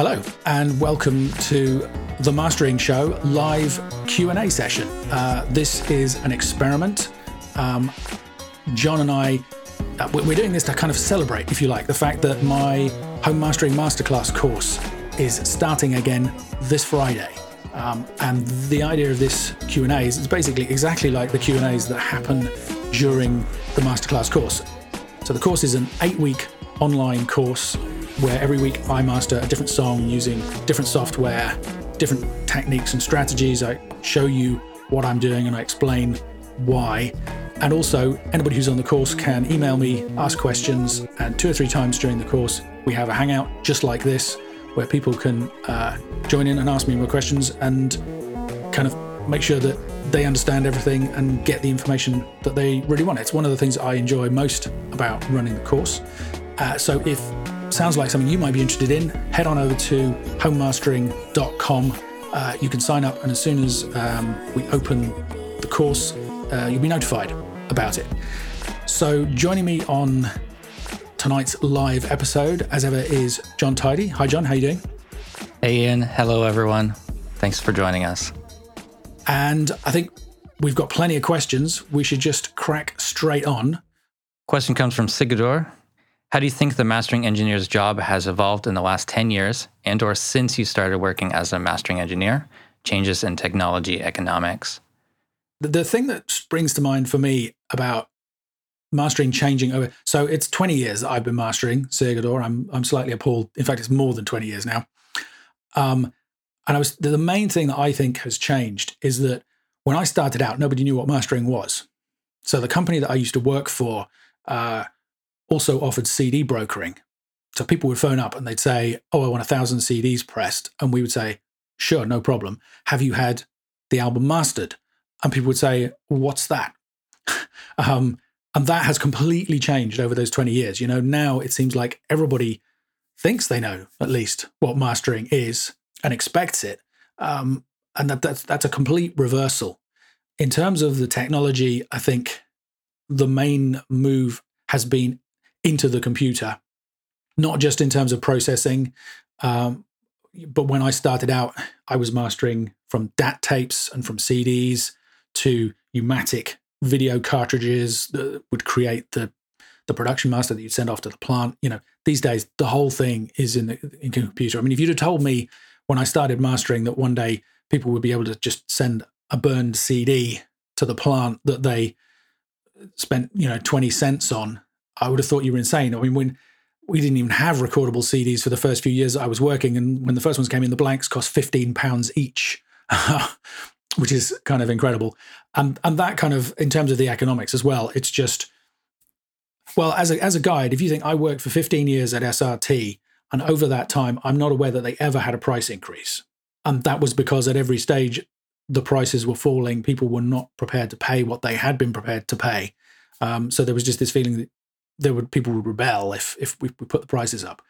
Hello and welcome to The Mastering Show live Q&A session. This is an experiment. John and I, we're doing this to kind of celebrate, if you like, the fact that my Home Mastering Masterclass course is starting again this Friday. And the idea of this Q&A is it's basically exactly like the Q&As that happen during the Masterclass course. So the course is an 8-week online course where every week I master a different song using different software, different techniques and strategies. I show you what I'm doing and I explain why. And also, anybody who's on the course can email me, ask questions, and 2 or 3 times during the course, we have a hangout just like this, where people can join in and ask me more questions and kind of make sure that they understand everything and get the information that they really want. It's one of the things I enjoy most about running the course. So if it sounds like something you might be interested in, head on over to homemastering.com. You can sign up, and as soon as we open the course, you'll be notified about it. So joining me on tonight's live episode, as ever, is John Tidy. Hi, John. How you doing? Hey, Ian. Hello, everyone. Thanks for joining us. And I think we've got plenty of questions. We should just crack straight on. Question comes from Sigurður. How do you think the mastering engineer's job has evolved in the last 10 years and or since you started working as a mastering engineer? Changes in technology, economics? The thing that springs to mind for me about mastering changing over, so it's 20 years that I've been mastering, Sigurður. I'm slightly appalled. In fact, it's more than 20 years now. And the main thing that I think has changed is that when I started out, nobody knew what mastering was. So the company that I used to work for also offered CD brokering. So people would phone up and they'd say, oh, I want 1,000 CDs pressed. And we would say, sure, no problem. Have you had the album mastered? And people would say, what's that? And that has completely changed over those 20 years. You know, now it seems like everybody thinks they know at least what mastering is and expects it. And that's a complete reversal. In terms of the technology, I think the main move has been into the computer, not just in terms of processing, but when I started out, I was mastering from DAT tapes and from CDs to Umatic video cartridges that would create the production master that you'd send off to the plant. You know, these days, the whole thing is in the computer. I mean, if you'd have told me when I started mastering that one day people would be able to just send a burned CD to the plant that they spent, 20 cents on, I would have thought you were insane. I mean, when we didn't even have recordable CDs for the first few years that I was working, and when the first ones came in, the blanks cost £15 each, which is kind of incredible. And that kind of, in terms of the economics as well, it's just, well, as a guide, if you think I worked for 15 years at SRT, and over that time, I'm not aware that they ever had a price increase. And that was because at every stage, the prices were falling. People were not prepared to pay what they had been prepared to pay. So there was just this feeling that people would rebel if we put the prices up.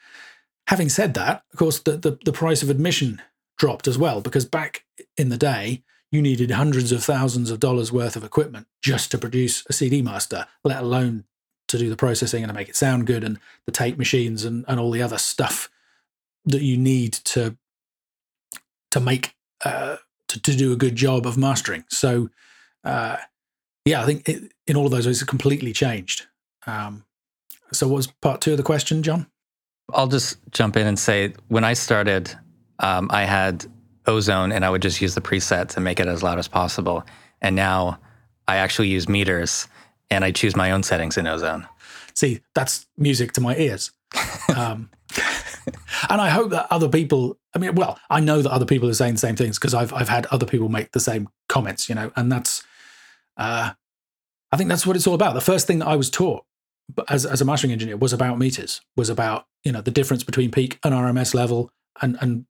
Having said that, of course, the price of admission dropped as well, because back in the day, you needed hundreds of thousands of dollars worth of equipment just to produce a CD master, let alone to do the processing and to make it sound good and the tape machines and all the other stuff that you need to make to do a good job of mastering. So, I think in all of those ways, it's completely changed. So what was part 2 of the question, John? I'll just jump in and say, when I started, I had Ozone and I would just use the presets and make it as loud as possible. And now I actually use meters and I choose my own settings in Ozone. See, that's music to my ears. And I hope that other people, I know that other people are saying the same things because I've had other people make the same comments, and that's, I think that's what it's all about. The first thing that I was taught as a mastering engineer was about meters, was about, the difference between peak and RMS level and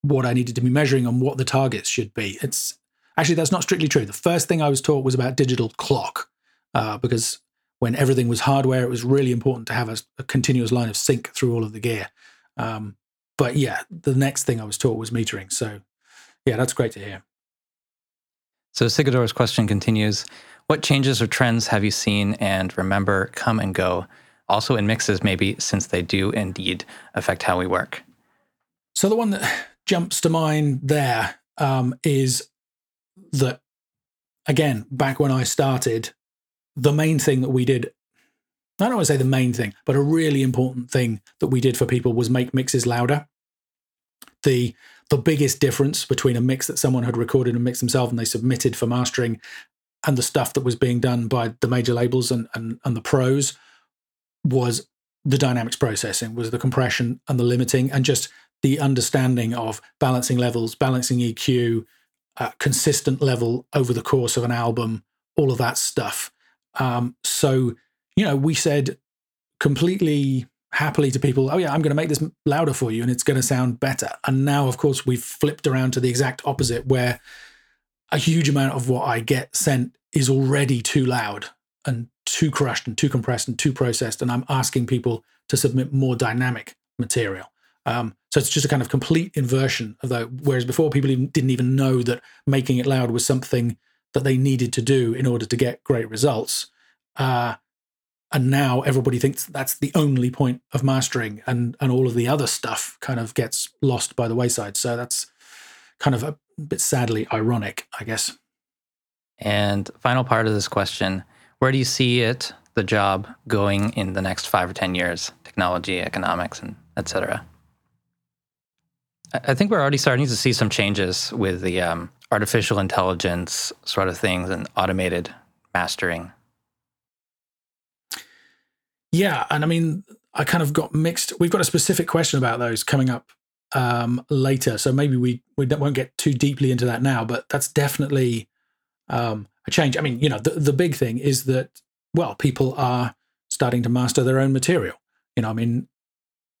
what I needed to be measuring and what the targets should be. It's actually, that's not strictly true. The first thing I was taught was about digital clock, because when everything was hardware, it was really important to have a continuous line of sync through all of the gear. But yeah, the next thing I was taught was metering. So yeah, that's great to hear. So Sigurdur's question continues, what changes or trends have you seen and remember come and go? Also in mixes maybe, since they do indeed affect how we work. So the one that jumps to mind there is that, again, back when I started, the main thing that we did, I don't want to say the main thing, but a really important thing that we did for people was make mixes louder. The biggest difference between a mix that someone had recorded and mixed themselves and they submitted for mastering and the stuff that was being done by the major labels and the pros was the dynamics processing, was the compression and the limiting and just the understanding of balancing levels, balancing EQ, consistent level over the course of an album, all of that stuff. So, you know, we said completely happily to people, oh yeah, I'm going to make this louder for you and it's going to sound better. And now, of course, we've flipped around to the exact opposite where a huge amount of what I get sent is already too loud and too crushed and too compressed and too processed. And I'm asking people to submit more dynamic material. So it's just a kind of complete inversion of that. Whereas before, people didn't even know that making it loud was something that they needed to do in order to get great results. And now everybody thinks that's the only point of mastering, and all of the other stuff kind of gets lost by the wayside. So that's kind of a bit sadly ironic, I guess. And final part of this question, where do you see it, the job, going in the next 5 or 10 years? Technology, economics, and et cetera. I think we're already starting to see some changes with the artificial intelligence sort of things and automated mastering. Yeah, and I mean, I kind of got mixed. We've got a specific question about those coming up later, so maybe we won't get too deeply into that now, but that's definitely a change. I mean, you know, the big thing is that, well, people are starting to master their own material. You know, I mean,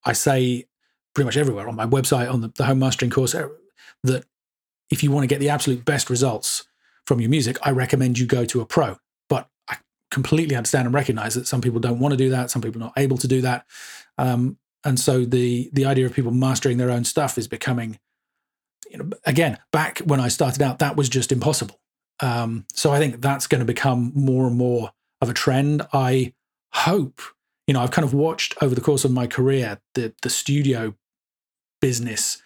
I say pretty much everywhere on my website, on the home mastering course, that if you want to get the absolute best results from your music, I recommend you go to a pro. But I completely understand and recognize that some people don't want to do that. Some people are not able to do that. And so the idea of people mastering their own stuff is becoming, you know, again, back when I started out, that was just impossible. So I think that's going to become more and more of a trend. I hope, you know, I've kind of watched over the course of my career the studio business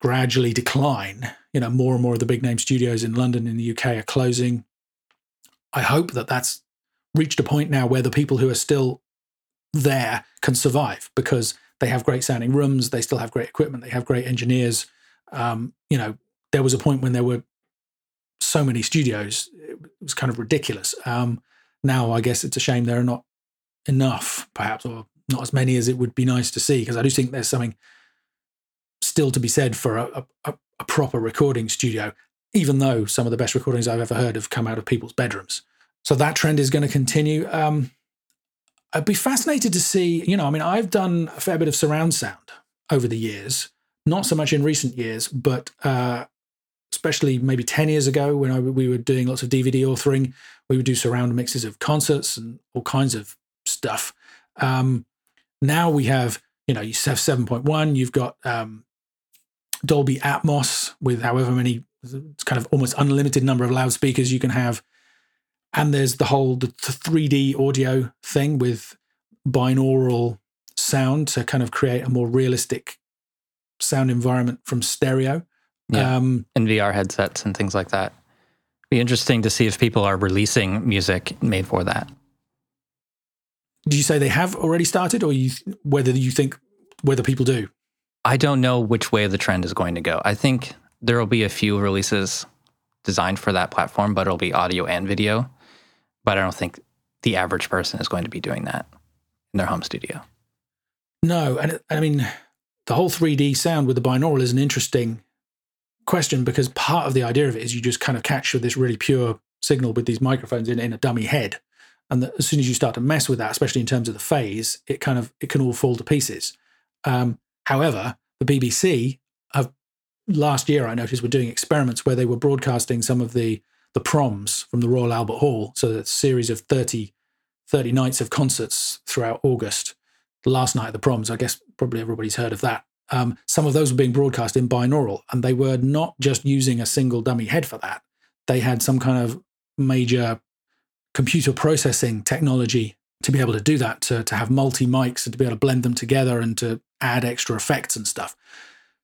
gradually decline. You know, more and more of the big name studios in London in the UK are closing. I hope that that's reached a point now where the people who are still there can survive because they have great sounding rooms, they still have great equipment, they have great engineers. You know, there was a point when there were so many studios, it was kind of ridiculous. Now I guess it's a shame there are not enough, perhaps, or not as many as it would be nice to see, because I do think there's something still to be said for a proper recording studio, even though some of the best recordings I've ever heard have come out of people's bedrooms. So that trend is going to continue. I'd be fascinated to see, you know, I mean, I've done a fair bit of surround sound over the years, not so much in recent years, but especially maybe 10 years ago when we were doing lots of DVD authoring, we would do surround mixes of concerts and all kinds of stuff. Now we have, you know, you have 7.1, you've got Dolby Atmos with however many, it's kind of almost unlimited number of loudspeakers you can have. And there's the 3D audio thing with binaural sound to kind of create a more realistic sound environment from stereo. Yeah. And VR headsets and things like that. Be interesting to see if people are releasing music made for that. Do you say they have already started, or whether people do? I don't know which way the trend is going to go. I think there will be a few releases designed for that platform, but it'll be audio and video. But I don't think the average person is going to be doing that in their home studio. No, and I mean, the whole 3D sound with the binaural is an interesting question, because part of the idea of it is you just kind of capture this really pure signal with these microphones in a dummy head. And as soon as you start to mess with that, especially in terms of the phase, it can all fall to pieces. However, the BBC have last year, I noticed, were doing experiments where they were broadcasting some of the proms from the Royal Albert Hall. So that's a series of 30 nights of concerts throughout August. The last night of the proms, I guess probably everybody's heard of that. Some of those were being broadcast in binaural, and they were not just using a single dummy head for that. They had some kind of major computer processing technology to be able to do that, to have multi mics and to be able to blend them together and to add extra effects and stuff.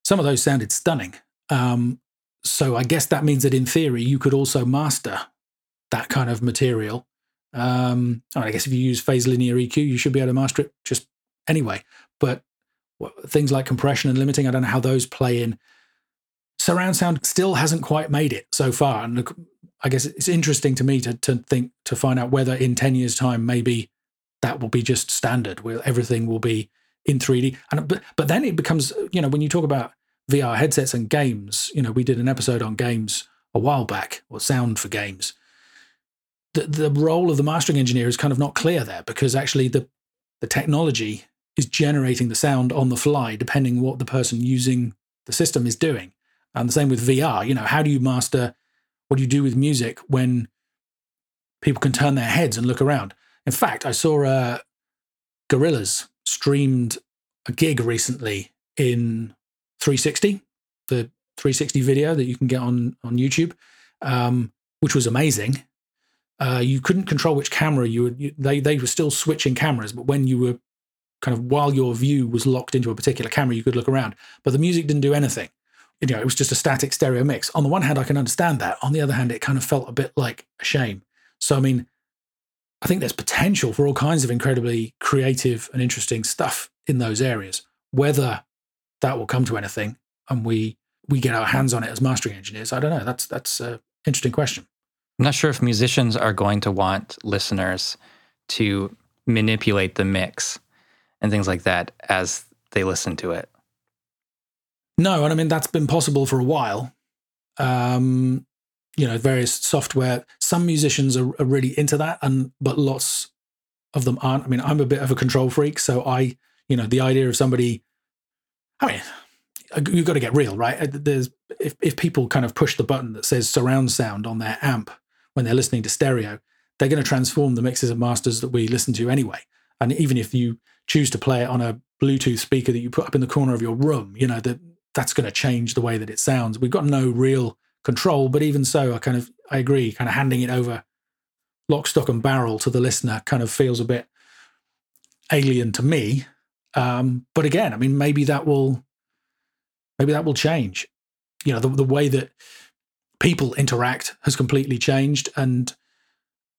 Some of those sounded stunning. So I guess that means that in theory, you could also master that kind of material. I guess if you use phase linear EQ, you should be able to master it just anyway. But things like compression and limiting, I don't know how those play in. Surround sound still hasn't quite made it so far. And I guess it's interesting to me to find out whether in 10 years' time, maybe that will be just standard, where everything will be in 3D. But then it becomes, when you talk about VR headsets and games, we did an episode on games a while back, or sound for games. The role of the mastering engineer is kind of not clear there, because actually the technology is generating the sound on the fly, depending what the person using the system is doing. And the same with VR, how do you master what do you do with music when people can turn their heads and look around? In fact, I saw Gorillaz streamed a gig recently in 360, the 360 video that you can get on YouTube, which was amazing. You couldn't control which camera they were still switching cameras, but when you were while your view was locked into a particular camera, you could look around, but the music didn't do anything. It was just a static stereo mix. On the one hand, I can understand that. On the other hand, it kind of felt a bit like a shame. So, I think there's potential for all kinds of incredibly creative and interesting stuff in those areas. Whether that will come to anything and we get our hands on it as mastering engineers, I don't know. That's an interesting question. I'm not sure if musicians are going to want listeners to manipulate the mix and things like that as they listen to it. No, and that's been possible for a while. Various software. Some musicians are really into that, but lots of them aren't. I'm a bit of a control freak, so the idea of somebody. You've got to get real, right? There's if people kind of push the button that says surround sound on their amp when they're listening to stereo, they're going to transform the mixes and masters that we listen to anyway. And even if you choose to play it on a Bluetooth speaker that you put up in the corner of your room, that's going to change the way that it sounds. We've got no real control, but even so, I agree, handing it over lock, stock and barrel to the listener feels a bit alien to me. But again, maybe that will change. The way that people interact has completely changed. And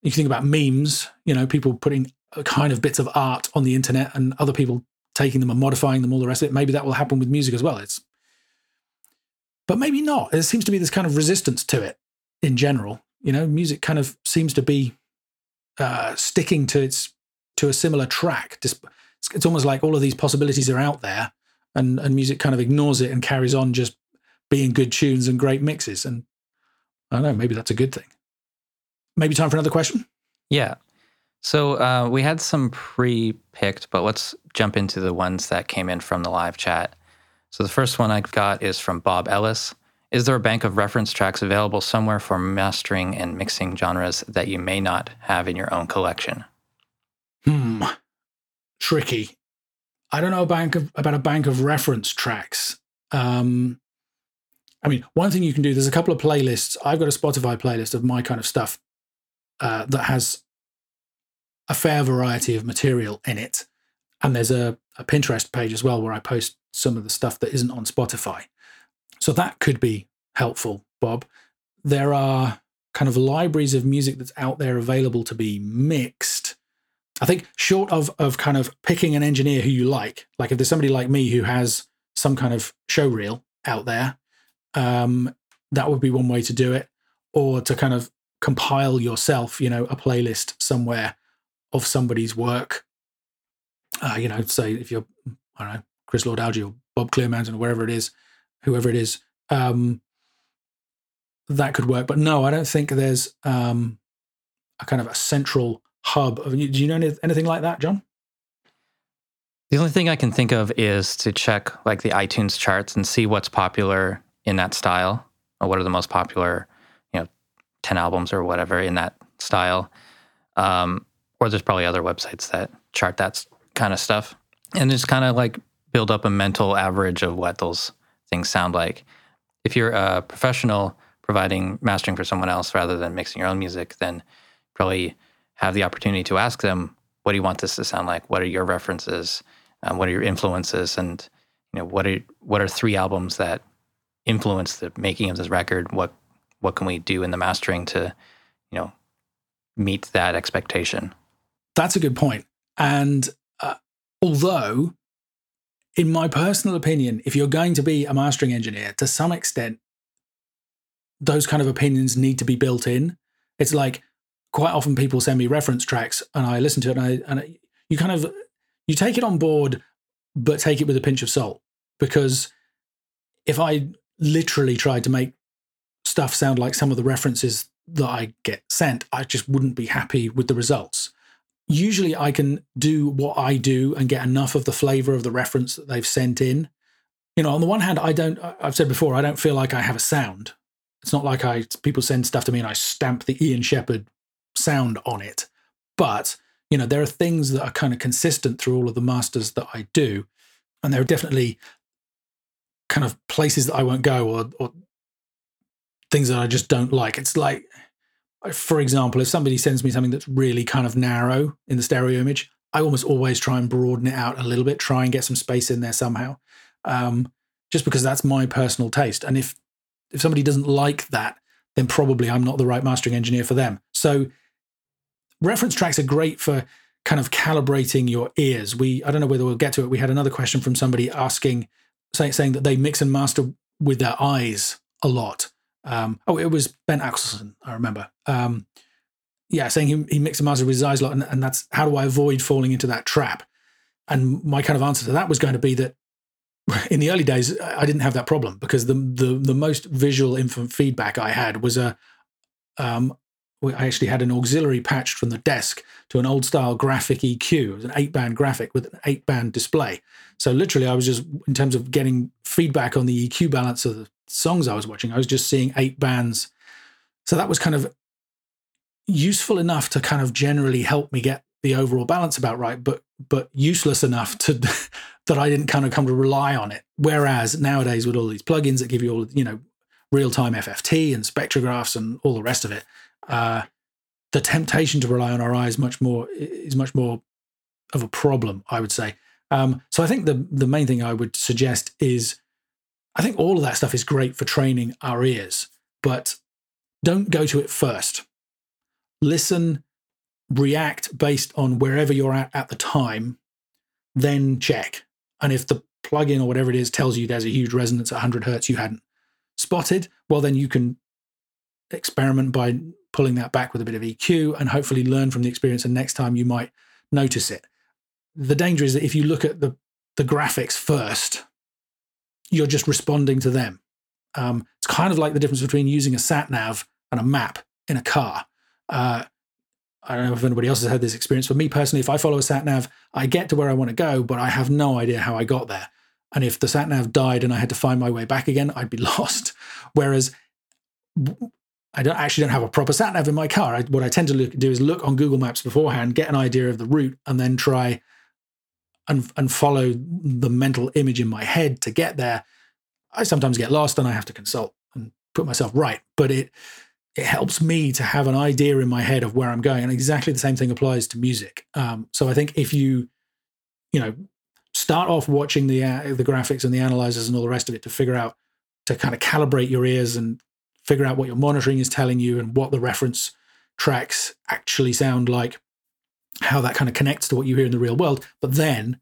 you think about memes, people putting bits of art on the internet and other people taking them and modifying them, all the rest of it. Maybe that will happen with music as well. But maybe not. There seems to be this resistance to it in general. Music seems to be sticking to a similar track. It's almost like all of these possibilities are out there and music ignores it and carries on just being good tunes and great mixes. And I don't know, maybe that's a good thing. Maybe time for another question? Yeah. So we had some pre-picked, but let's jump into the ones that came in from the live chat. So the first one I got is from Bob Ellis. Is there a bank of reference tracks available somewhere for mastering and mixing genres that you may not have in your own collection? Tricky. I don't know about a bank of reference tracks. One thing you can do, there's a couple of playlists. I've got a Spotify playlist of my kind of stuff that has a fair variety of material in it. And there's a Pinterest page as well where I post some of the stuff that isn't on Spotify. So that could be helpful, Bob. There are libraries of music that's out there available to be mixed. I think short of picking an engineer who you like if there's somebody like me who has some kind of showreel out there, that would be one way to do it, or to compile yourself, a playlist somewhere of somebody's work. Say if you're, I don't know, Chris Lord-Alge or Bob Clearmountain or whoever it is, that could work. But no, I don't think there's a central hub. Do you know anything like that, John? The only thing I can think of is to check the iTunes charts and see what's popular in that style, or what are the most popular, 10 albums or whatever in that style. Or there's probably other websites that chart that kind of stuff. And just build up a mental average of what those things sound like. If you're a professional providing mastering for someone else rather than mixing your own music, then probably have the opportunity to ask them, what do you want this to sound like? What are your references? What are your influences? And you know, what are three albums that influenced the making of this record? What can we do in the mastering to, you know, meet that expectation? That's a good point. And although, in my personal opinion, if you're going to be a mastering engineer, to some extent, those kind of opinions need to be built in. It's like quite often people send me reference tracks and I listen to it and you kind of, you take it on board, but take it with a pinch of salt. Because if I literally tried to make stuff sound like some of the references that I get sent, I just wouldn't be happy with the results. Usually I can do what I do and get enough of the flavor of the reference that they've sent in. You know, on the one hand, I've said before, I don't feel like I have a sound. It's not like people send stuff to me and I stamp the Ian Shepherd sound on it. But, you know, there are things that are kind of consistent through all of the masters that I do. And there are definitely kind of places that I won't go or things that I just don't like. It's like, for example, if somebody sends me something that's really kind of narrow in the stereo image, I almost always try and broaden it out a little bit, try and get some space in there somehow, just because that's my personal taste. And if somebody doesn't like that, then probably I'm not the right mastering engineer for them. So reference tracks are great for kind of calibrating your ears. I don't know whether we'll get to it. We had another question from somebody saying that they mix and master with their eyes a lot. It was Ben Axelson, I remember. Saying he mixed and mastered with his eyes a lot, and that's, how do I avoid falling into that trap? And my kind of answer to that was going to be that in the early days, I didn't have that problem, because the most visual infant feedback I had was I actually had an auxiliary patched from the desk to an old style graphic EQ. It was an 8-band graphic with an 8-band display. So literally I was just, in terms of getting feedback on the EQ balance of the songs I was watching, I was just seeing 8 bands. So that was kind of useful enough to kind of generally help me get the overall balance about right, but useless enough to that I didn't kind of come to rely on it. Whereas nowadays, with all these plugins that give you all, you know, real-time FFT and spectrographs and all the rest of it, the temptation to rely on our eyes is much more of a problem, I would say. So I think the main thing I would suggest is, I think all of that stuff is great for training our ears, but don't go to it first. Listen, react based on wherever you're at the time, then check. And if the plugin or whatever it is tells you there's a huge resonance at 100 hertz you hadn't spotted, well, then you can experiment by pulling that back with a bit of EQ and hopefully learn from the experience, and next time you might notice it. The danger is that if you look at the graphics first, you're just responding to them. It's kind of like the difference between using a sat-nav and a map in a car. I don't know if anybody else has had this experience. For me personally, if I follow a sat-nav, I get to where I want to go, but I have no idea how I got there. And if the sat-nav died and I had to find my way back again, I'd be lost. Whereas I don't have a proper sat-nav in my car. What I tend to do is look on Google Maps beforehand, get an idea of the route, and then try and follow the mental image in my head to get there. I sometimes get lost and I have to consult and put myself right. But it helps me to have an idea in my head of where I'm going. And exactly the same thing applies to music. So I think if you start off watching the graphics and the analyzers and all the rest of it to figure out, to kind of calibrate your ears and figure out what your monitoring is telling you and what the reference tracks actually sound like, how that kind of connects to what you hear in the real world, but then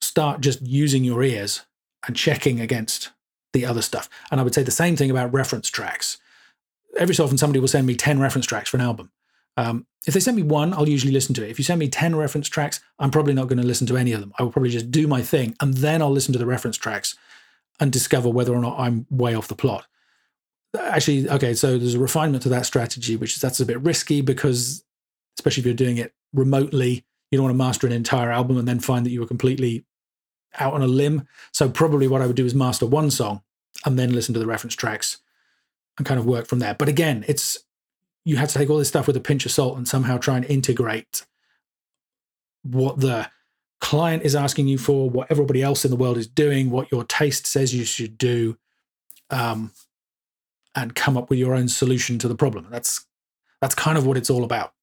start just using your ears and checking against the other stuff. And I would say the same thing about reference tracks. Every so often somebody will send me 10 reference tracks for an album. If they send me one, I'll usually listen to it. If you send me 10 reference tracks, I'm probably not going to listen to any of them. I will probably just do my thing, and then I'll listen to the reference tracks and discover whether or not I'm way off the plot. Actually, okay, so there's a refinement to that strategy, which is, that's a bit risky, because especially if you're doing it remotely, you don't want to master an entire album and then find that you were completely out on a limb. So probably what I would do is master one song and then listen to the reference tracks and kind of work from there. But again, you have to take all this stuff with a pinch of salt and somehow try and integrate what the client is asking you for, what everybody else in the world is doing, what your taste says you should do, and come up with your own solution to the problem. That's kind of what it's all about.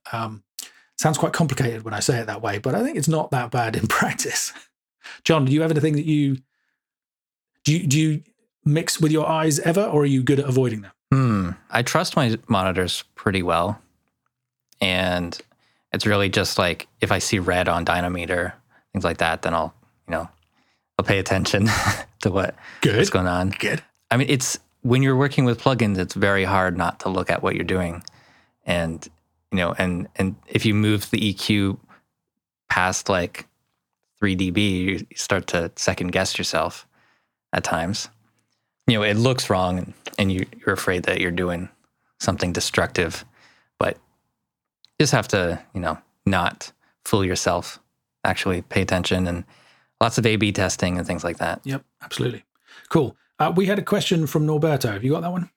Sounds quite complicated when I say it that way, but I think it's not that bad in practice. John, do you have anything that you Do you mix with your eyes ever, or are you good at avoiding them? I trust my monitors pretty well. And it's really just like if I see red on Dynameter, things like that, then I'll pay attention to what's going on. Good. I mean, it's when you're working with plugins, it's very hard not to look at what you're doing. And, and if you move the EQ past like 3 dB, you start to second guess yourself at times. It looks wrong and you're afraid that you're doing something destructive, but just have to, not fool yourself, actually pay attention, and lots of A/B testing and things like that. Yep, absolutely. Cool. We had a question from Norberto. Have you got that one?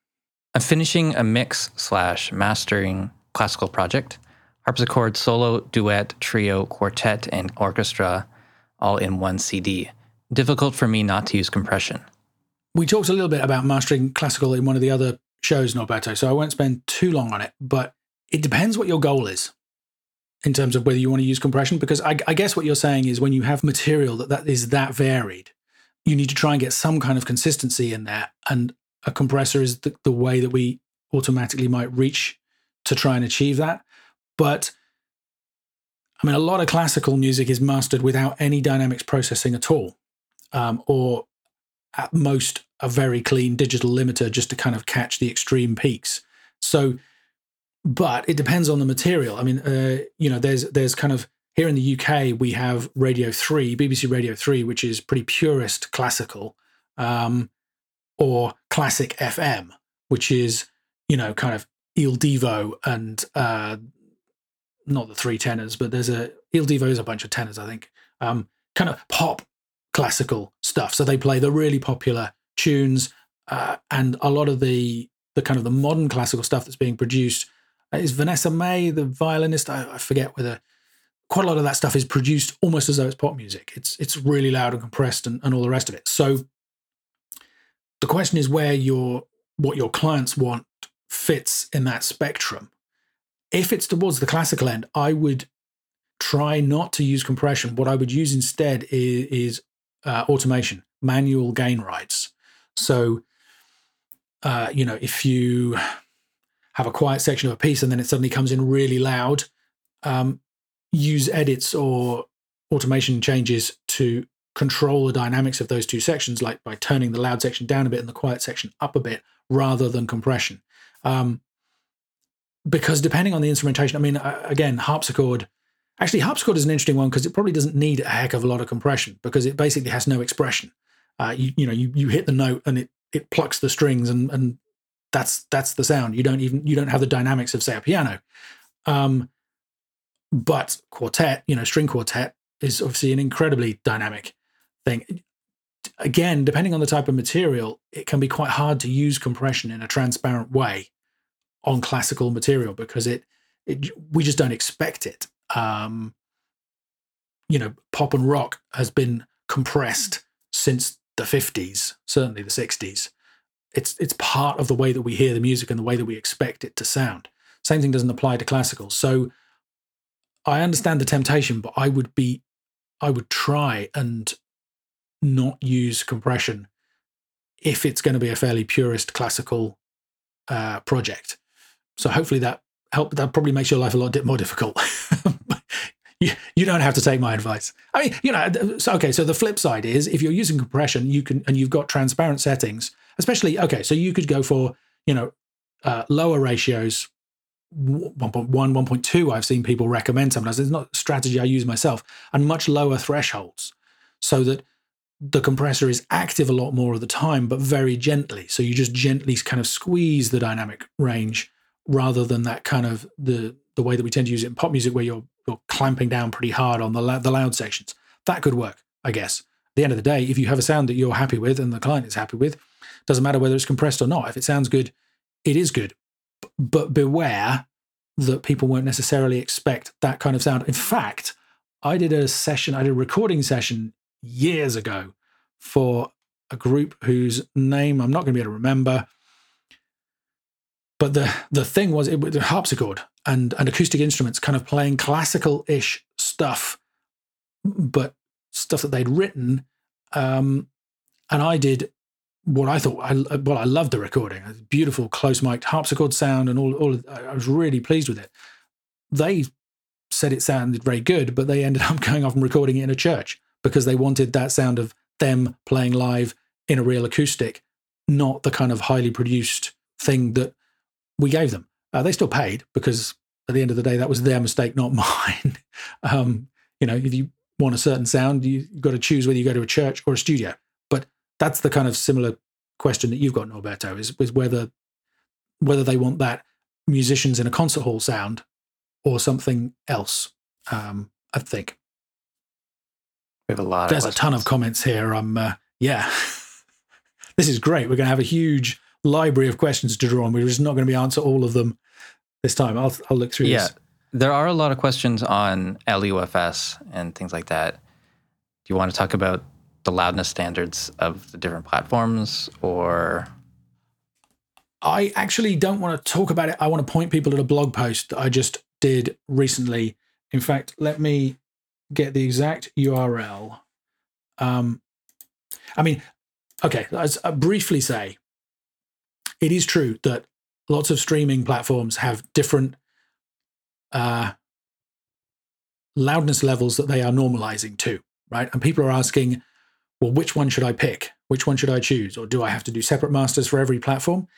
I'm finishing a mix/mastering classical project. Harpsichord solo, duet, trio, quartet, and orchestra all in one CD. Difficult for me not to use compression. We talked a little bit about mastering classical in one of the other shows, Norberto, so I won't spend too long on it, but it depends what your goal is in terms of whether you want to use compression, because I guess what you're saying is when you have material that is that varied, you need to try and get some kind of consistency in there, and a compressor is the way that we automatically might reach to try and achieve that. But I mean, a lot of classical music is mastered without any dynamics processing at all, or at most a very clean digital limiter just to kind of catch the extreme peaks. So, but it depends on the material. I mean, there's kind of, here in the UK, we have Radio 3, BBC Radio 3, which is pretty purist classical, or classic FM, which is, kind of Il Divo and not the three tenors, but Il Divo is a bunch of tenors, I think, kind of pop classical stuff. So they play the really popular tunes, and a lot of the kind of the modern classical stuff that's being produced is Vanessa Mae, the violinist. I forget whether quite a lot of that stuff is produced almost as though it's pop music. It's really loud and compressed and all the rest of it. So the question is where what your clients want fits in that spectrum. If it's towards the classical end, I would try not to use compression. What I would use instead is automation, manual gain rights. So, if you have a quiet section of a piece and then it suddenly comes in really loud, use edits or automation changes to control the dynamics of those two sections, like by turning the loud section down a bit and the quiet section up a bit, rather than compression. Because depending on the instrumentation, I mean, again, harpsichord is an interesting one because it probably doesn't need a heck of a lot of compression because it basically has no expression. You hit the note and it plucks the strings and that's the sound. You don't have the dynamics of, say, a piano. But quartet, string quartet is obviously an incredibly dynamic thing. Again, depending on the type of material, it can be quite hard to use compression in a transparent way on classical material because we just don't expect it. Pop and rock has been compressed since the 50s, certainly the 60s. It's part of the way that we hear the music and the way that we expect it to sound. Same thing doesn't apply to classical. So I understand the temptation, but I would try and not use compression if it's going to be a fairly purist classical project. So hopefully that helped. That probably makes your life a lot more difficult. You don't have to take my advice. I mean, so the flip side is if you're using compression, you can, and you've got transparent settings, especially, so you could go for, lower ratios, 1.1, 1.2, I've seen people recommend sometimes. It's not a strategy I use myself, and much lower thresholds so that the compressor is active a lot more of the time, but very gently. So you just gently kind of squeeze the dynamic range rather than that kind of the way that we tend to use it in pop music where you're clamping down pretty hard on the loud sections. That could work, I guess. At the end of the day, if you have a sound that you're happy with and the client is happy with, doesn't matter whether it's compressed or not. If it sounds good, it is good. But beware that people won't necessarily expect that kind of sound. In fact, I did a recording session years ago for a group whose name I'm not going to be able to remember. But the thing was, it was a harpsichord and acoustic instruments kind of playing classical-ish stuff, but stuff that they'd written. And I did what I thought, I loved the recording. Beautiful close mic'd harpsichord sound and all of, I was really pleased with it. They said it sounded very good, but they ended up going off and recording it in a church because they wanted that sound of them playing live in a real acoustic, not the kind of highly produced thing that we gave them. They still paid because at the end of the day, that was their mistake, not mine. If you want a certain sound, you've got to choose whether you go to a church or a studio. But that's the kind of similar question that you've got, Norberto, is whether they want that musicians in a concert hall sound or something else, I think. We have a lot. There's a ton of comments here. This is great. We're going to have a huge library of questions to draw on. We're just not going to be answer all of them this time. I'll look through this. There are a lot of questions on LUFS and things like that. Do you want to talk about the loudness standards of the different platforms, or? I actually don't want to talk about it. I want to point people to a blog post that I just did recently. In fact, let me get the exact URL. As I briefly say, it is true that lots of streaming platforms have different loudness levels that they are normalizing to, right? And people are asking, well, which one should I pick? Which one should I choose? Or do I have to do separate masters for every platform?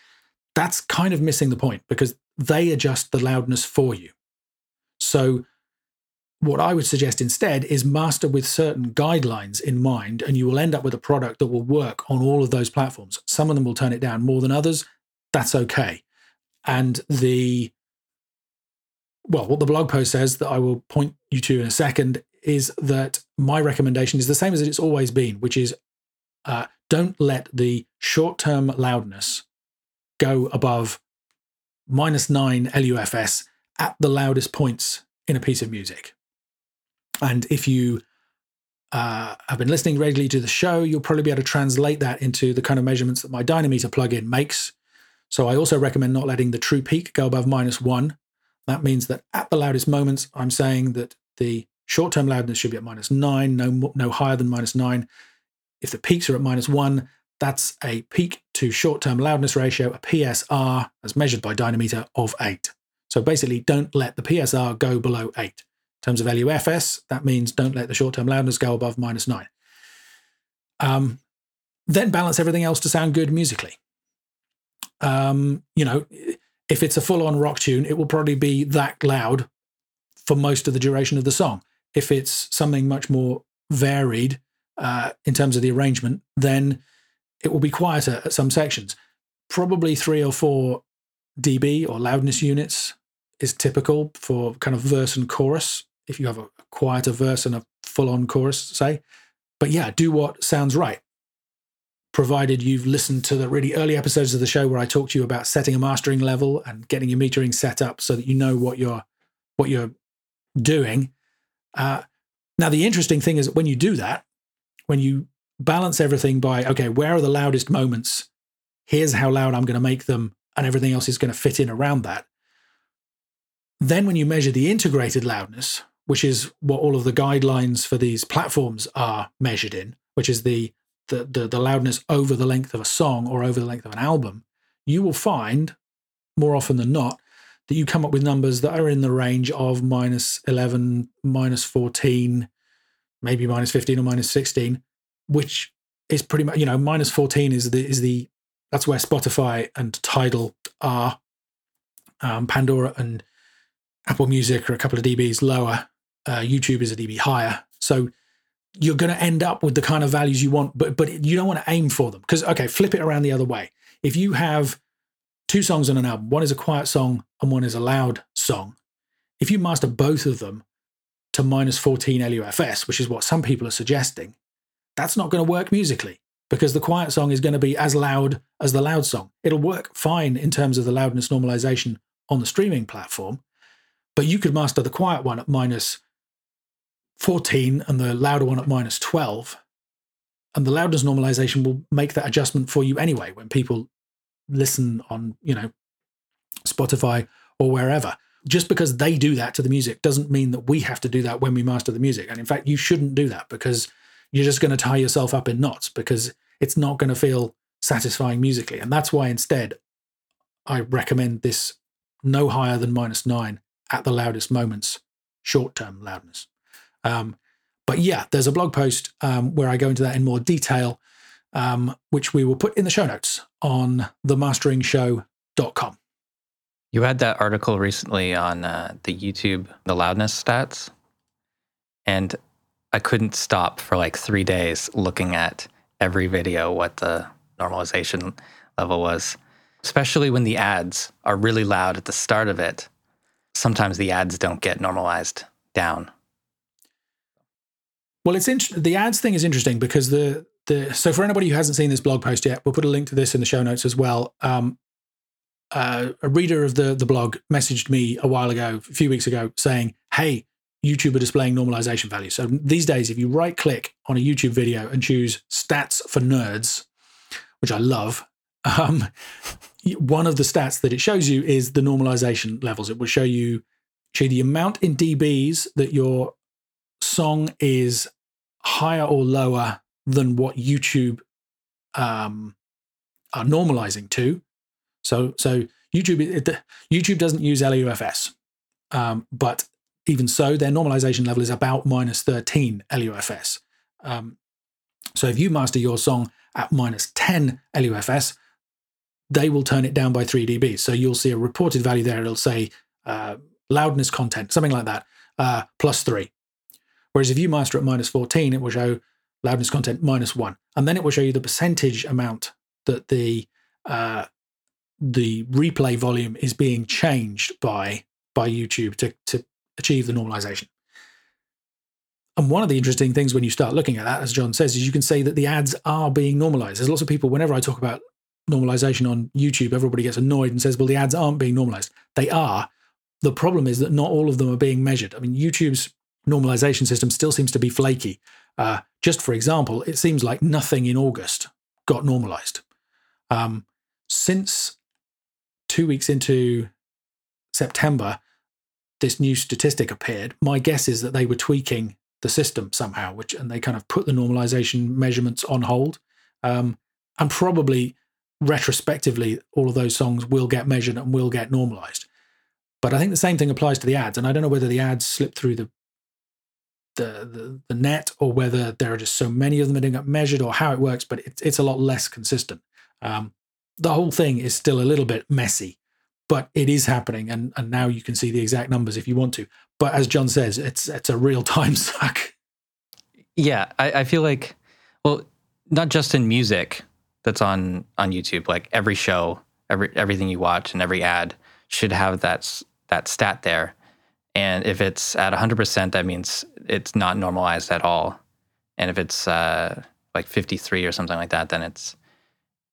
That's kind of missing the point because they adjust the loudness for you. So what I would suggest instead is master with certain guidelines in mind, and you will end up with a product that will work on all of those platforms. Some of them will turn it down more than others. That's okay. And what the blog post says that I will point you to in a second is that my recommendation is the same as it's always been, which is don't let the short-term loudness go above -9 LUFS at the loudest points in a piece of music. And if you have been listening regularly to the show, you'll probably be able to translate that into the kind of measurements that my Dynameter plugin makes. So I also recommend not letting the true peak go above -1. That means that at the loudest moments, I'm saying that the short-term loudness should be at -9, no higher than -9. If the peaks are at -1, that's a peak to short-term loudness ratio, a PSR, as measured by Dynameter, of 8. So basically, don't let the PSR go below 8. In terms of LUFS, that means don't let the short-term loudness go above -9. Then balance everything else to sound good musically. If it's a full-on rock tune, it will probably be that loud for most of the duration of the song. If it's something much more varied in terms of the arrangement, then it will be quieter at some sections. Probably 3 or 4 dB or loudness units is typical for kind of verse and chorus, if you have a quieter verse and a full-on chorus, say. But yeah, do what sounds right. Provided you've listened to the really early episodes of the show where I talked to you about setting a mastering level and getting your metering set up so that you know what you're doing. Now, the interesting thing is when you do that, when you balance everything by, okay, where are the loudest moments? Here's how loud I'm going to make them, and everything else is going to fit in around that. Then when you measure the integrated loudness, which is what all of the guidelines for these platforms are measured in, which is the loudness over the length of a song or over the length of an album, you will find, more often than not, that you come up with numbers that are in the range of -11, -14, maybe -15 or -16, which is pretty much, -14 is the that's where Spotify and Tidal are. Pandora and Apple Music are a couple of dBs lower. YouTube is a dB higher. So you're going to end up with the kind of values you want, but you don't want to aim for them. Because, okay, flip it around the other way. If you have 2 songs on an album, one is a quiet song and one is a loud song, if you master both of them to -14 LUFS, which is what some people are suggesting, that's not going to work musically, because the quiet song is going to be as loud as the loud song. It'll work fine in terms of the loudness normalization on the streaming platform, but you could master the quiet one at -14 and the louder one at -12, and the loudness normalization will make that adjustment for you anyway when people listen on, Spotify or wherever. Just because they do that to the music doesn't mean that we have to do that when we master the music. And in fact, you shouldn't do that, because you're just going to tie yourself up in knots, because it's not going to feel satisfying musically. And that's why instead I recommend this no higher than -9 at the loudest moments, short-term loudness. But yeah, there's a blog post where I go into that in more detail, which we will put in the show notes on themasteringshow.com. You had that article recently on the YouTube, the loudness stats, and I couldn't stop for like 3 days looking at every video what the normalization level was, especially when the ads are really loud at the start of it. Sometimes the ads don't get normalized down. Well, it's the ads thing is interesting because so for anybody who hasn't seen this blog post yet, we'll put a link to this in the show notes as well. A reader of the blog messaged me a few weeks ago, saying, hey, YouTube are displaying normalization values. So these days, if you right-click on a YouTube video and choose stats for nerds, which I love, one of the stats that it shows you is the normalization levels. It will show you the amount in dBs that your song is higher or lower than what YouTube are normalizing to. So YouTube doesn't use LUFS, but even so, their normalization level is about -13 LUFS. So if you master your song at -10 LUFS, they will turn it down by 3 dB. So you'll see a reported value there. It'll say loudness content, something like that, +3. Whereas if you master at -14, it will show loudness content -1. And then it will show you the percentage amount that the replay volume is being changed by YouTube to achieve the normalization. And one of the interesting things when you start looking at that, as John says, is you can say that the ads are being normalized. There's lots of people, whenever I talk about normalization on YouTube, everybody gets annoyed and says, well, the ads aren't being normalized. They are. The problem is that not all of them are being measured. I mean, YouTube's normalization system still seems to be flaky. Just for example, it seems like nothing in August got normalized. Since 2 weeks into September, this new statistic appeared. My guess is that they were tweaking the system somehow, and they kind of put the normalization measurements on hold. And probably retrospectively, all of those songs will get measured and will get normalized. But I think the same thing applies to the ads. And I don't know whether the ads slipped through the net or whether there are just so many of them that didn't get measured or how it works, but it's a lot less consistent. The whole thing is still a little bit messy, but it is happening, and now you can see the exact numbers if you want to. But as John says, it's a real time suck. Yeah, I feel like, well, not just in music that's on YouTube. Like every show, everything you watch and every ad should have that stat there. And if it's at 100%, that means it's not normalized at all. And if it's like 53 or something like that, then it's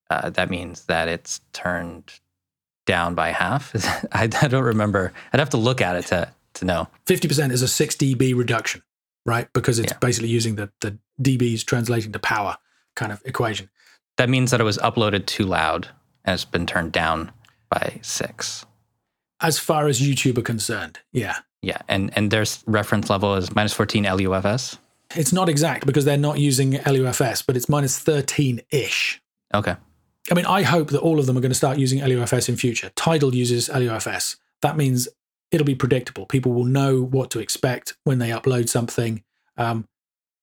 that means that it's turned down by half. I don't remember. I'd have to look at it to know. 50% is a 6 dB reduction, right? Because it's basically using the dBs translating to power kind of equation. That means that it was uploaded too loud and it's been turned down by 6. As far as YouTube are concerned, yeah. Yeah, and their reference level is -14 LUFS? It's not exact because they're not using LUFS, but it's -13-ish. Okay. I mean, I hope that all of them are going to start using LUFS in future. Tidal uses LUFS. That means it'll be predictable. People will know what to expect when they upload something.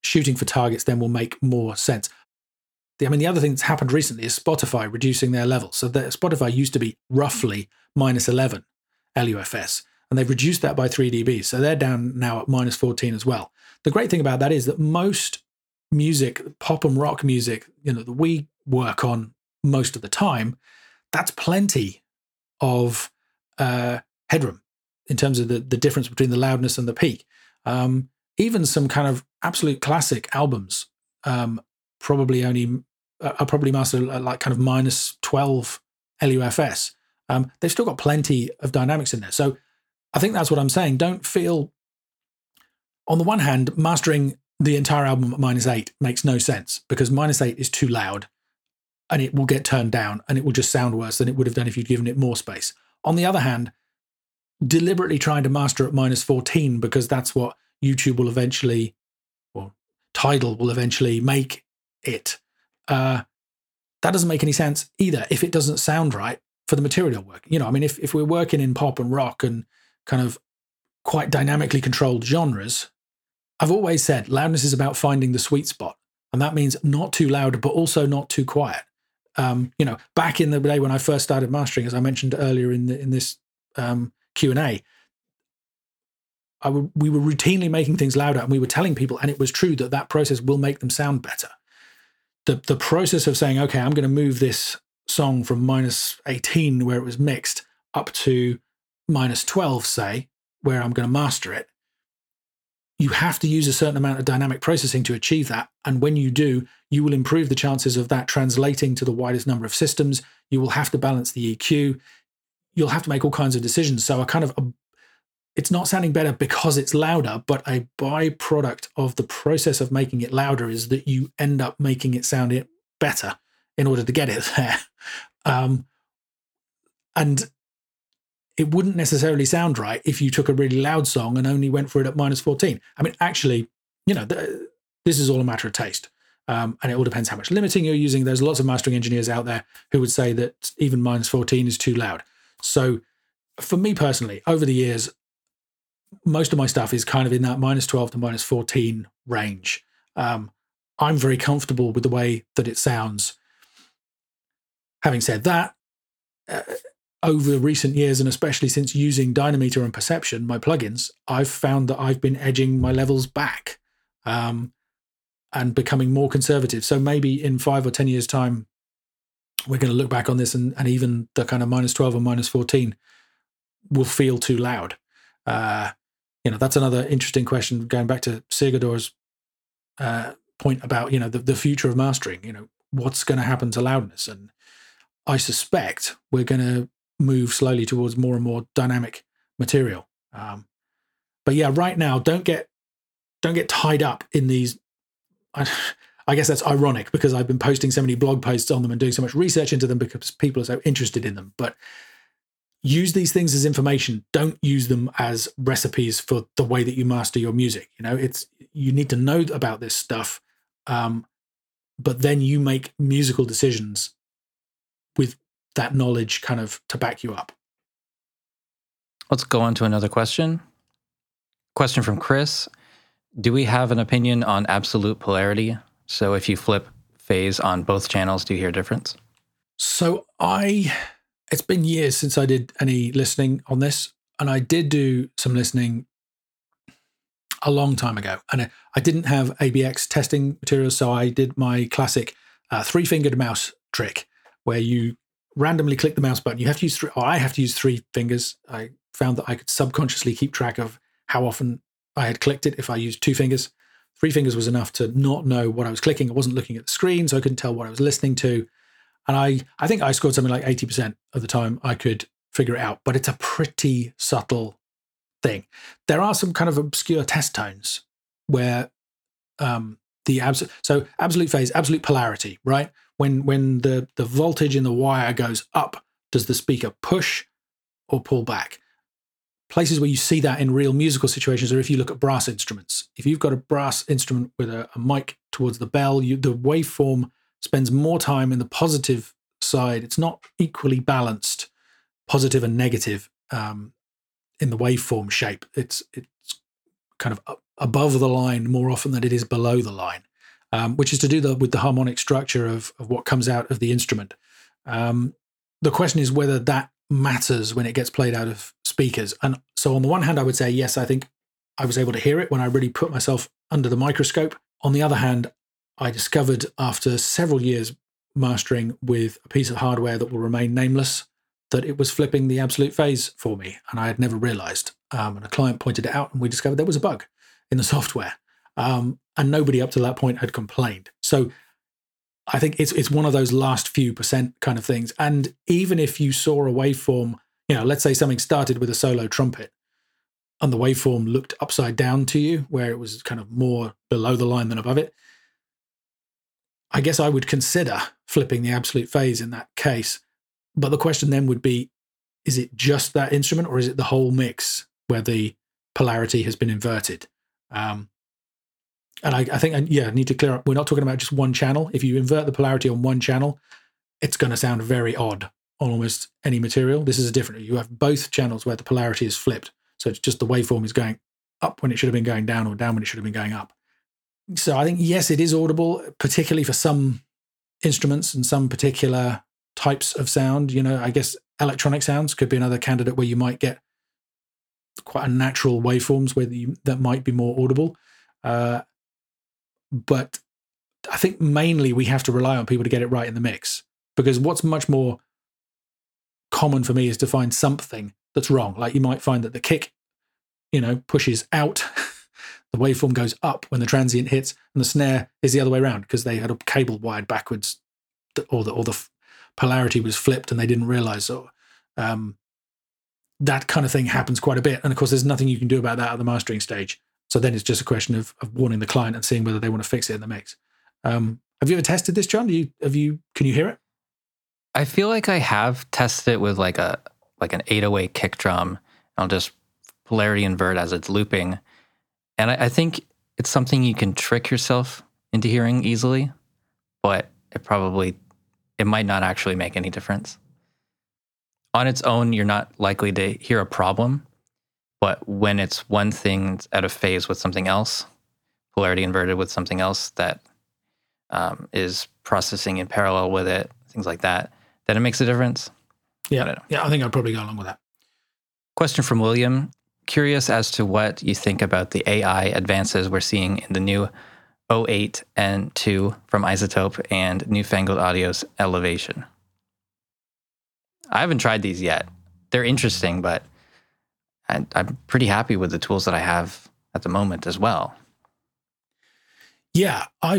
Shooting for targets then will make more sense. I mean, the other thing that's happened recently is Spotify reducing their level. So Spotify used to be roughly -11. LUFS, and they've reduced that by 3 dB. So they're down now at -14 as well. The great thing about that is that most music, pop and rock music, that we work on most of the time, that's plenty of headroom in terms of the difference between the loudness and the peak. Even some kind of absolute classic albums probably mastered at like kind of -12 LUFS. They've still got plenty of dynamics in there. So I think that's what I'm saying. Don't feel, on the one hand, mastering the entire album at -8 makes no sense because -8 is too loud and it will get turned down and it will just sound worse than it would have done if you'd given it more space. On the other hand, deliberately trying to master at -14 because that's what YouTube will eventually, or Tidal will eventually make it, That doesn't make any sense either if it doesn't sound right for the material work. You know, I mean, if we're working in pop and rock and kind of quite dynamically controlled genres, I've always said loudness is about finding the sweet spot. And that means not too loud, but also not too quiet. You know, back in the day when I first started mastering, as I mentioned earlier in this Q&A, we were routinely making things louder, and we were telling people, and it was true, that process will make them sound better. The process of saying, okay, I'm going to move this song from minus 18, where it was mixed, up to minus 12, say, where I'm going to master it, you have to use a certain amount of dynamic processing to achieve that. And when you do, you will improve the chances of that translating to the widest number of systems. You will have to balance the EQ. You'll have to make all kinds of decisions. So it's not sounding better because it's louder, but a byproduct of the process of making it louder is that you end up making it sound it better in order to get it there. And it wouldn't necessarily sound right if you took a really loud song and only went for it at minus 14. I mean, actually, you know, this is all a matter of taste. And it all depends how much limiting you're using. There's lots of mastering engineers out there who would say that even minus 14 is too loud. So for me personally, over the years, most of my stuff is kind of in that minus 12 to minus 14 range. I'm very comfortable with the way that it sounds. Having said that, over recent years, and especially since using Dynameter and Perception, my plugins, I've found that I've been edging my levels back and becoming more conservative. So maybe in 5 or 10 years' time, we're going to look back on this and even the kind of minus 12 or minus 14 will feel too loud. You know, that's another interesting question, going back to Sigurdur's point about, you know, the future of mastering. You know, what's going to happen to loudness? And I suspect we're going to move slowly towards more and more dynamic material. But yeah, right now, don't get tied up in these. I guess that's ironic because I've been posting so many blog posts on them and doing so much research into them because people are so interested in them. But use these things as information. Don't use them as recipes for the way that you master your music. You know, you need to know about this stuff, but then you make musical decisions with that knowledge kind of to back you up. Let's go on to another question. Question from Chris. Do we have an opinion on absolute polarity? So if you flip phase on both channels, do you hear a difference? So it's been years since I did any listening on this, and I did do some listening a long time ago. And I didn't have ABX testing materials, so I did my classic three-fingered mouse trick, where you randomly click the mouse button. You have to use I have to use three fingers. I found that I could subconsciously keep track of how often I had clicked it if I used two fingers. Three fingers was enough to not know what I was clicking. I wasn't looking at the screen, so I couldn't tell what I was listening to. And I think I scored something like 80% of the time I could figure it out, but it's a pretty subtle thing. There are some kind of obscure test tones where so absolute phase, absolute polarity, right? When the voltage in the wire goes up, does the speaker push or pull back? Places where you see that in real musical situations are if you look at brass instruments. If you've got a brass instrument with a mic towards the bell, the waveform spends more time in the positive side. It's not equally balanced, positive and negative, in the waveform shape. It's kind of above the line more often than it is below the line. Which is to do with the harmonic structure of what comes out of the instrument. The question is whether that matters when it gets played out of speakers. And so on the one hand, I would say, yes, I think I was able to hear it when I really put myself under the microscope. On the other hand, I discovered after several years mastering with a piece of hardware that will remain nameless, that it was flipping the absolute phase for me, and I had never realized. And a client pointed it out, and we discovered there was a bug in the software. And nobody up to that point had complained. So I think it's one of those last few percent kind of things. And even if you saw a waveform, you know, let's say something started with a solo trumpet and the waveform looked upside down to you, where it was kind of more below the line than above it, I guess I would consider flipping the absolute phase in that case. But the question then would be, is it just that instrument, or is it the whole mix where the polarity has been inverted? And I think, I need to clear up, we're not talking about just one channel. If you invert the polarity on one channel, it's going to sound very odd on almost any material. This is different. You have both channels where the polarity is flipped. So it's just the waveform is going up when it should have been going down, or down when it should have been going up. So I think, yes, it is audible, particularly for some instruments and some particular types of sound. You know, I guess electronic sounds could be another candidate where you might get quite unnatural waveforms where that might be more audible. But I think mainly we have to rely on people to get it right in the mix, because what's much more common for me is to find something that's wrong. Like you might find that the kick, you know, pushes out, the waveform goes up when the transient hits, and the snare is the other way around because they had a cable wired backwards, or the polarity was flipped and they didn't realize. That kind of thing happens quite a bit. And of course, there's nothing you can do about that at the mastering stage. So then it's just a question of warning the client and seeing whether they want to fix it in the mix. Have you ever tested this, John? Can you hear it? I feel like I have tested it with like an 808 kick drum. I'll just polarity invert as it's looping. And I think it's something you can trick yourself into hearing easily, but it might not actually make any difference. On its own, you're not likely to hear a problem, but when it's one thing that's out of phase with something else, polarity inverted with something else that is processing in parallel with it, things like that, then it makes a difference. Yeah, I don't know. Yeah, I think I'd probably go along with that. Question from William. Curious as to what you think about the AI advances we're seeing in the new 08 and 2 from iZotope and Newfangled Audio's Elevation. I haven't tried these yet. They're interesting, but I'm pretty happy with the tools that I have at the moment as well. Yeah, I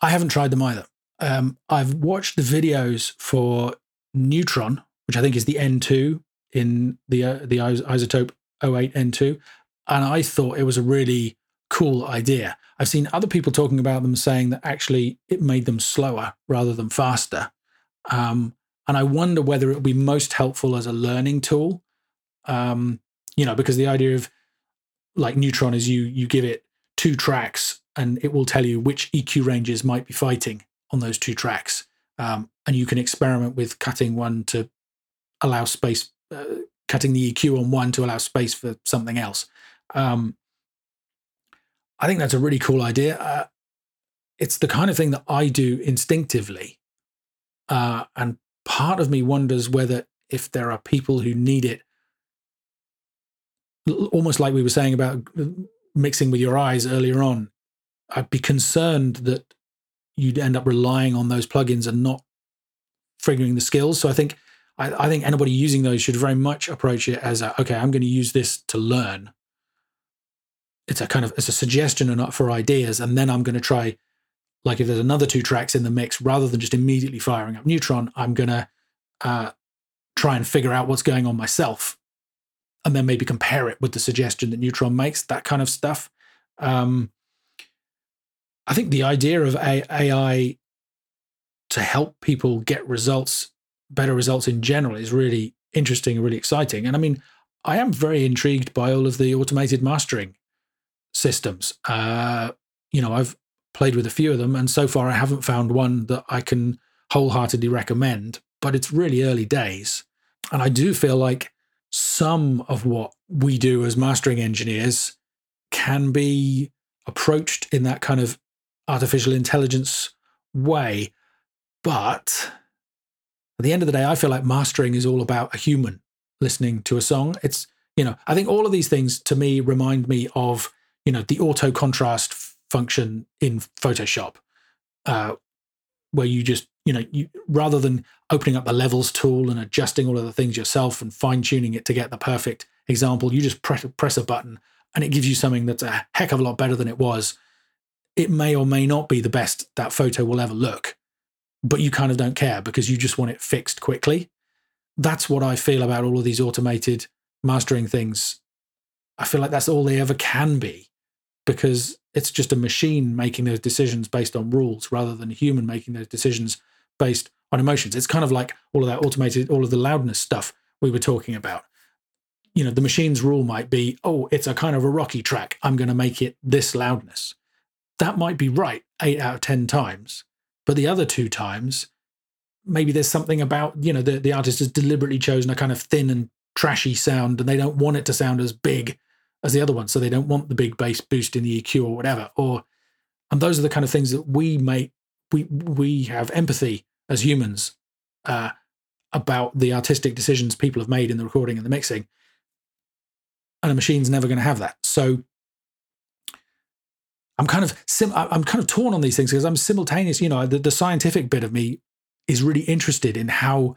haven't tried them either. I've watched the videos for Neutron, which I think is the N2 in the iZotope 08 N2, and I thought it was a really cool idea. I've seen other people talking about them saying that actually it made them slower rather than faster. And I wonder whether it would be most helpful as a learning tool, because the idea of like Neutron is you give it two tracks and it will tell you which EQ ranges might be fighting on those two tracks. And you can experiment with cutting one to allow space, cutting the EQ on one to allow space for something else. I think that's a really cool idea. It's the kind of thing that I do instinctively. And part of me wonders whether if there are people who need it, almost like we were saying about mixing with your eyes earlier on, I'd be concerned that you'd end up relying on those plugins and not figuring the skills. So I think anybody using those should very much approach it as I'm going to use this to learn. It's a suggestion and for ideas, and then I'm going to try, like if there's another two tracks in the mix, rather than just immediately firing up Neutron, I'm going to try and figure out what's going on myself, and then maybe compare it with the suggestion that Neutron makes, that kind of stuff. I think the idea of AI to help people get results, better results in general, is really interesting and really exciting. And I mean, I am very intrigued by all of the automated mastering systems. I've played with a few of them, and so far I haven't found one that I can wholeheartedly recommend, but it's really early days. And I do feel like some of what we do as mastering engineers can be approached in that kind of artificial intelligence way. But at the end of the day, I feel like mastering is all about a human listening to a song. It's, I think all of these things to me remind me of, the auto contrast function in Photoshop, where you just, rather than opening up the levels tool and adjusting all of the things yourself and fine tuning it to get the perfect example, you just press a button and it gives you something that's a heck of a lot better than it was. It may or may not be the best that photo will ever look, but you kind of don't care because you just want it fixed quickly. That's what I feel about all of these automated mastering things. I feel like that's all they ever can be, because it's just a machine making those decisions based on rules rather than a human making those decisions based on emotions. It's kind of like all of that automated, all of the loudness stuff we were talking about. The machine's rule might be, it's a kind of a rocky track, I'm going to make it this loudness. That might be right 8 out of 10 times, but the other 2 times, maybe there's something about, you know, the artist has deliberately chosen a kind of thin and trashy sound, and they don't want it to sound as big as the other one, so they don't want the big bass boost in the EQ or whatever. Or, and those are the kind of things that we make. We have empathy as humans about the artistic decisions people have made in the recording and the mixing, and a machine's never going to have that. So I'm kind of torn on these things, because I'm simultaneous. You know, the scientific bit of me is really interested in how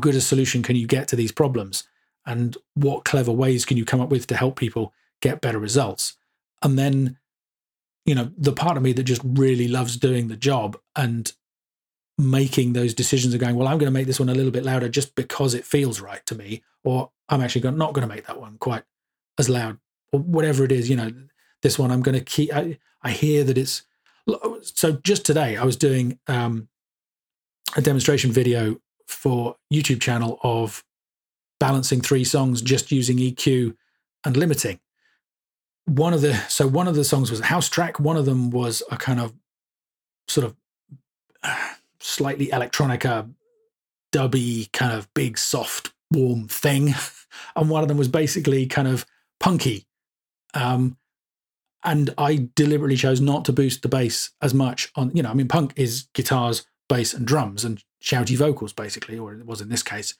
good a solution can you get to these problems, and what clever ways can you come up with to help people get better results. And then, you know, the part of me that just really loves doing the job and making those decisions of going, well, I'm going to make this one a little bit louder just because it feels right to me, or I'm actually not going to make that one quite as loud, or whatever it is. You know, this one I'm going to keep, I hear that it's, so just today I was doing a demonstration video for YouTube channel of balancing three songs just using EQ and limiting. One of the songs was a house track. One of them was a kind of sort of slightly electronica, dubby, kind of big, soft, warm thing. And one of them was basically kind of punky. And I deliberately chose not to boost the bass as much on, you know, I mean, punk is guitars, bass and drums and shouty vocals basically, or it was in this case.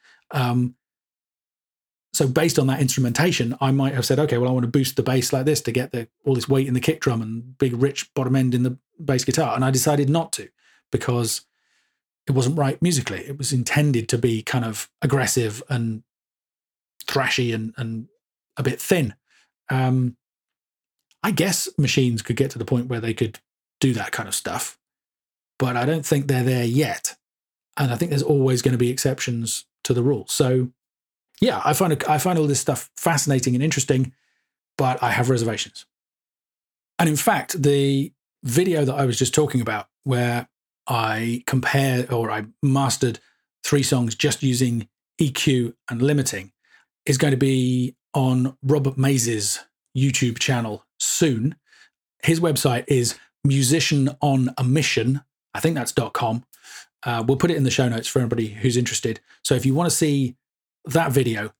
So based on that instrumentation, I might have said, okay, well, I want to boost the bass like this to get all this weight in the kick drum and big, rich bottom end in the bass guitar. And I decided not to, because it wasn't right musically. It was intended to be kind of aggressive and thrashy and a bit thin. I guess machines could get to the point where they could do that kind of stuff, but I don't think they're there yet. And I think there's always going to be exceptions to the rule. So yeah, I find all this stuff fascinating and interesting, but I have reservations. And in fact, the video that I was just talking about, where I mastered three songs just using EQ and limiting, is going to be on Robert Mays' YouTube channel soon. His website is musicianonamission, I think that's .com. We'll put it in the show notes for anybody who's interested. So if you want to see that video,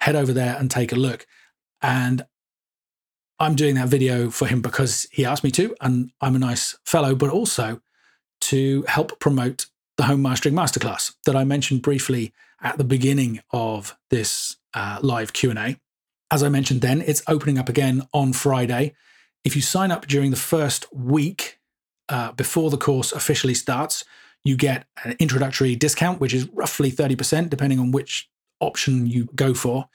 head over there and take a look. And I'm doing that video for him because he asked me to, and I'm a nice fellow, but also to help promote the Home Mastering Masterclass that I mentioned briefly at the beginning of this live Q&A. As I mentioned then, it's opening up again on Friday. If you sign up during the first week before the course officially starts, you get an introductory discount, which is roughly 30%, depending on which option you go for.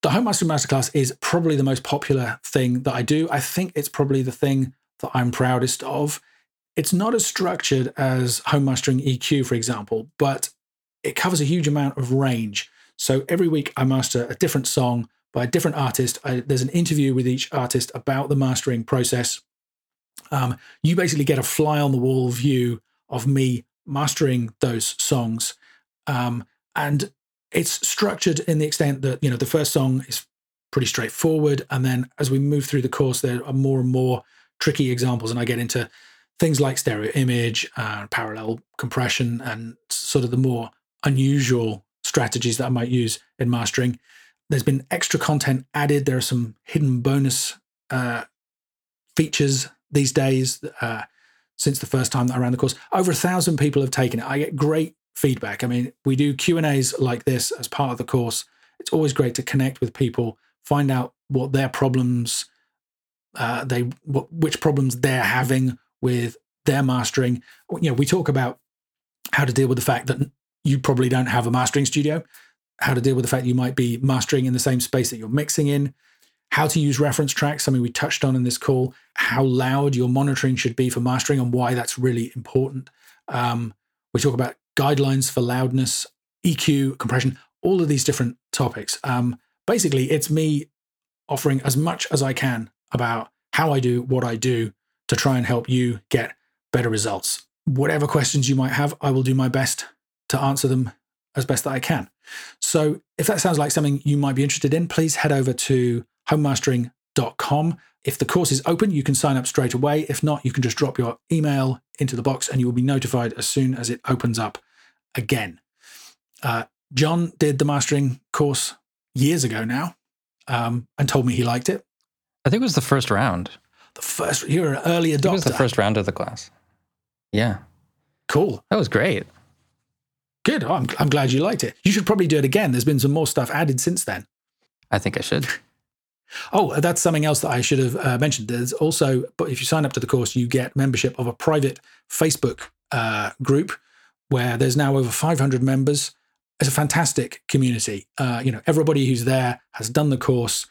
The Home Mastering Masterclass is probably the most popular thing that I do. I think it's probably the thing that I'm proudest of. It's not as structured as Home Mastering EQ, for example, but it covers a huge amount of range. So every week I master a different song by a different artist. There's an interview with each artist about the mastering process. You basically get a fly on the wall view of me mastering those songs. And it's structured in the extent that, you know, the first song is pretty straightforward, and then as we move through the course, there are more and more tricky examples, and I get into things like stereo image, parallel compression, and sort of the more unusual strategies that I might use in mastering. There's been extra content added. There are some hidden bonus features these days since the first time that I ran the course. Over 1,000 people have taken it. I get great feedback. I mean, we do Q&As like this as part of the course. It's always great to connect with people, find out what their problems, which problems they're having with their mastering. You know, we talk about how to deal with the fact that you probably don't have a mastering studio, how to deal with the fact that you might be mastering in the same space that you're mixing in, how to use reference tracks, something we touched on in this call, how loud your monitoring should be for mastering and why that's really important. We talk about guidelines for loudness, EQ, compression, all of these different topics. Basically, it's me offering as much as I can about how I do what I do to try and help you get better results. Whatever questions you might have, I will do my best to answer them as best that I can. So if that sounds like something you might be interested in, please head over to homemastering.com. If the course is open, you can sign up straight away. If not, you can just drop your email into the box and you will be notified as soon as it opens up. again. John did the mastering course years ago now, and told me he liked it. I think it was the first round. You were an early adopter. It was the first round of the class. Yeah. Cool. That was great. Good. Oh, I'm glad you liked it. You should probably do it again. There's been some more stuff added since then. I think I should. Oh, that's something else that I should have mentioned. There's also, if you sign up to the course, you get membership of a private Facebook group where there's now over 500 members. It's a fantastic community. Everybody who's there has done the course.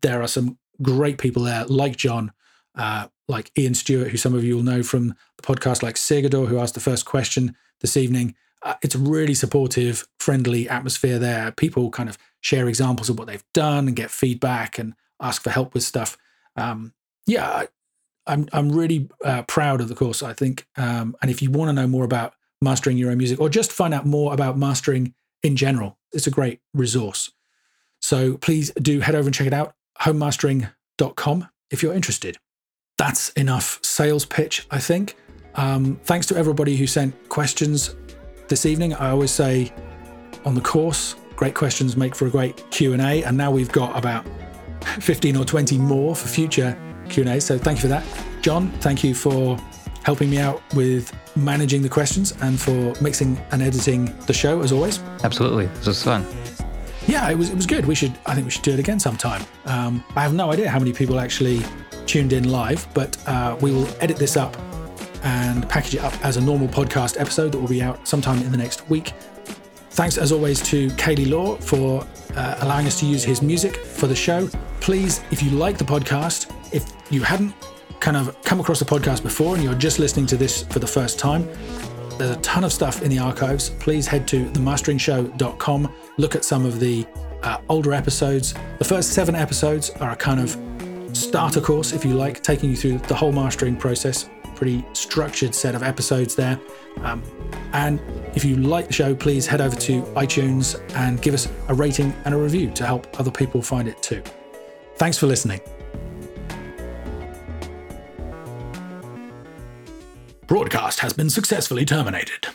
There are some great people there, like John, like Ian Stewart, who some of you will know from the podcast, like Sigurður, who asked the first question this evening. It's a really supportive, friendly atmosphere there. People kind of share examples of what they've done and get feedback and ask for help with stuff. I'm really proud of the course, I think. And if you want to know more about mastering your own music or just find out more about mastering in general, it's a great resource. So please do head over and check it out, homemastering.com, if you're interested. That's enough sales pitch, I think. Thanks to everybody who sent questions this evening. I always say on the course, great questions make for a great Q&A, and now we've got about 15 or 20 more for future Q&A, so thank you for that. John, thank you for helping me out with managing the questions and for mixing and editing the show, as always. Absolutely. This was fun. Yeah, it was good. I think we should do it again sometime. I have no idea how many people actually tuned in live, but we will edit this up and package it up as a normal podcast episode that will be out sometime in the next week. Thanks, as always, to Kaylee Law for allowing us to use his music for the show. Please, if you like the podcast, if you hadn't kind of come across the podcast before and you're just listening to this for the first time, there's a ton of stuff in the archives. Please head to themasteringshow.com, look at some of the older episodes. The first 7 episodes are a kind of starter course, if you like, taking you through the whole mastering process. Pretty structured set of episodes there. And if you like the show, please head over to iTunes and give us a rating and a review to help other people find it too. Thanks for listening. Broadcast has been successfully terminated.